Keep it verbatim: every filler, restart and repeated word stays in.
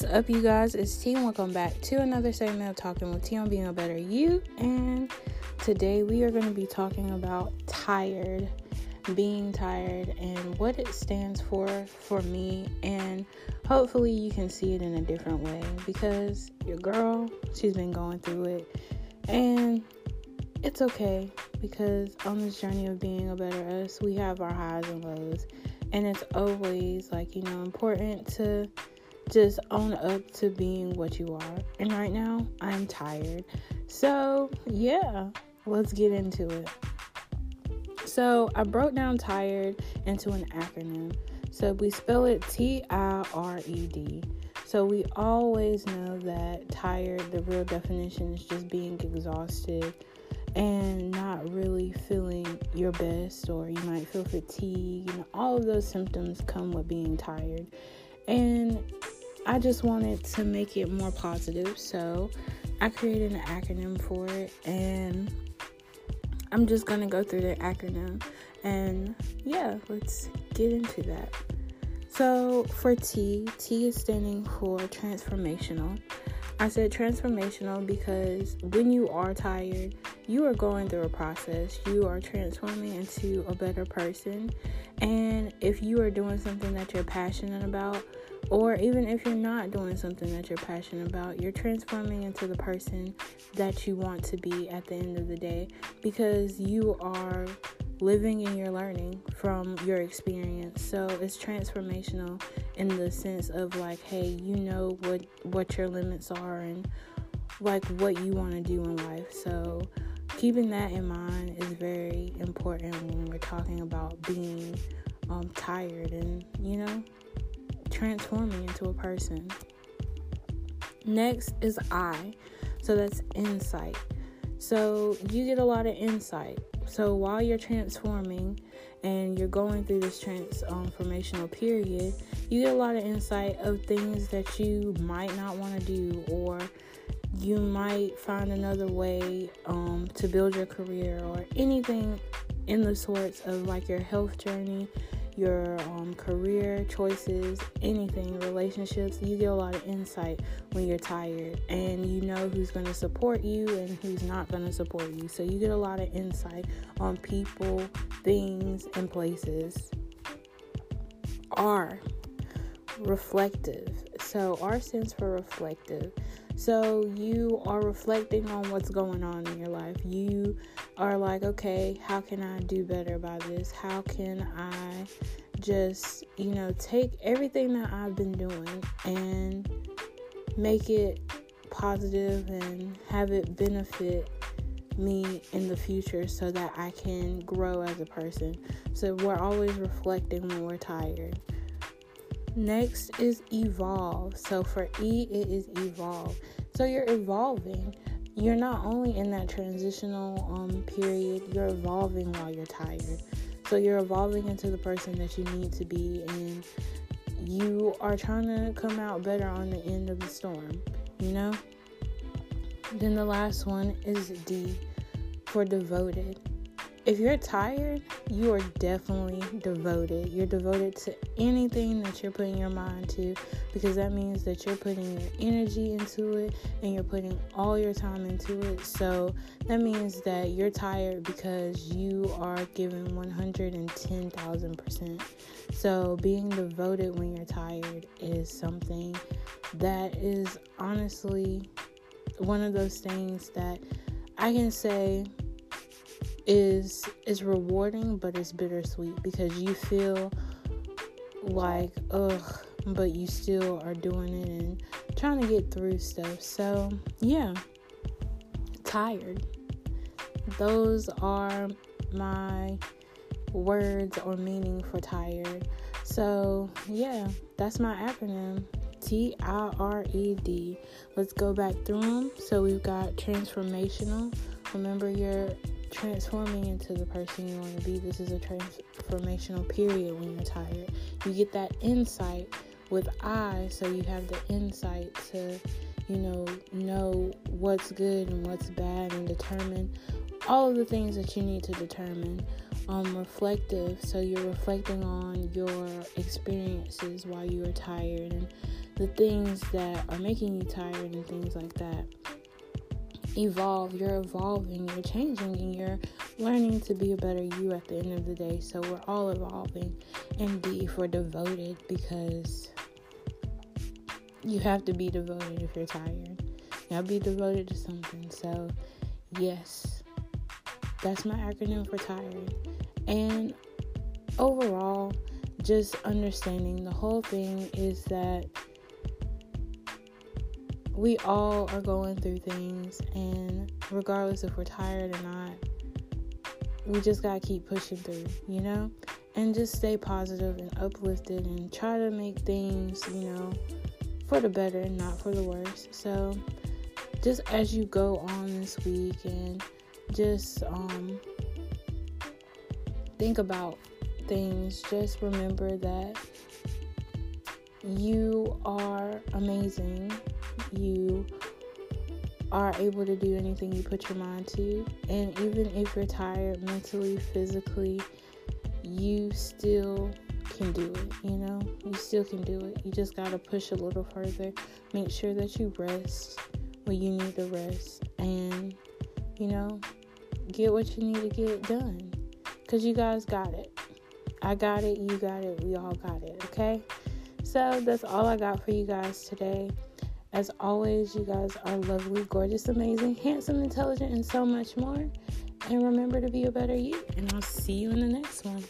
What's up, you guys? It's T, and welcome back to another segment of Talking with T on Being a Better You. And today we are going to be talking about tired, being tired, and what it stands for for me. And hopefully you can see it in a different way, because your girl, she's been going through it. And it's okay, because on this journey of being a better us, we have our highs and lows. And it's always, like, you know, important to just own up to being what you are. And right now, I'm tired. So, yeah, let's get into it. So, I broke down tired into an acronym. So, we spell it T I R E D. So, we always know that tired, the real definition is just being exhausted and not really feeling your best, or you might feel fatigue, and all of those symptoms come with being tired. And I just wanted to make it more positive, so I created an acronym for it, and I'm just going to go through the acronym, and yeah, let's get into that. So for T, T is standing for transformational. I said transformational because when you are tired, you are going through a process. You are transforming into a better person. And if you are doing something that you're passionate about, or even if you're not doing something that you're passionate about, you're transforming into the person that you want to be at the end of the day, because you are living and you're learning from your experience. So it's transformational in the sense of, like, hey, you know what what your limits are and, like, what you want to do in life. So keeping that in mind is very important when we're talking about being um, tired and, you know, transforming into a person. Next is I. So that's insight. So you get a lot of insight. So while you're transforming and you're going through this transformational period, you get a lot of insight of things that you might not want to do, or you might find another way um, to build your career, or anything in the sorts of, like, your health journey, your um, career choices, anything, relationships. You get a lot of insight when you're tired, and you know who's going to support you and who's not going to support you. So you get a lot of insight on people, things, and places. R, reflective. So R stands for reflective. So you are reflecting on what's going on in your life. You are like, okay, how can I do better by this? How can I just, you know, take everything that I've been doing and make it positive and have it benefit me in the future so that I can grow as a person. So we're always reflecting when we're tired. Next is evolve. So for E, it is evolve. So you're evolving. You're not only in that transitional um, period, you're evolving while you're tired. So you're evolving into the person that you need to be, and you are trying to come out better on the end of the storm, you know? Then the last one is D for devoted. If you're tired, you are definitely devoted. You're devoted to anything that you're putting your mind to, because that means that you're putting your energy into it and you're putting all your time into it. So that means that you're tired because you are giving one hundred ten thousand percent. So being devoted when you're tired is something that is honestly one of those things that I can say is is rewarding, but it's bittersweet, because you feel like, ugh, but you still are doing it and trying to get through stuff. So yeah, tired. Those are my words or meaning for tired. So yeah, that's my acronym, T I R E D. Let's go back through them. So we've got transformational. Remember, you're transforming into the person you want to be. This is a transformational period when you're tired. You get that insight with I, so you have the insight to, you know, know what's good and what's bad, and determine all of the things that you need to determine. um, reflective. So you're reflecting on your experiences while you are tired and the things that are making you tired and things like that. Evolve. You're evolving, you're changing, and you're learning to be a better you at the end of the day. So we're all evolving. And D for devoted, because you have to be devoted if you're tired. Now be devoted to something. So yes, that's my acronym for tired. And overall, just understanding the whole thing is that we all are going through things, and regardless if we're tired or not, we just gotta keep pushing through, you know? And just stay positive and uplifted and try to make things, you know, for the better and not for the worse. So just as you go on this week, and just um, think about things, just remember that you are amazing. You are able to do anything you put your mind to, and even if you're tired mentally, physically, you still can do it, you know? You still can do it. You just gotta push a little further. Make sure that you rest when you need to rest, and, you know, get what you need to get done, because you guys got it. I got it, you got it, we all got it, okay? So that's all I got for you guys today. As always, you guys are lovely, gorgeous, amazing, handsome, intelligent, and so much more. And remember to be a better you. And I'll see you in the next one.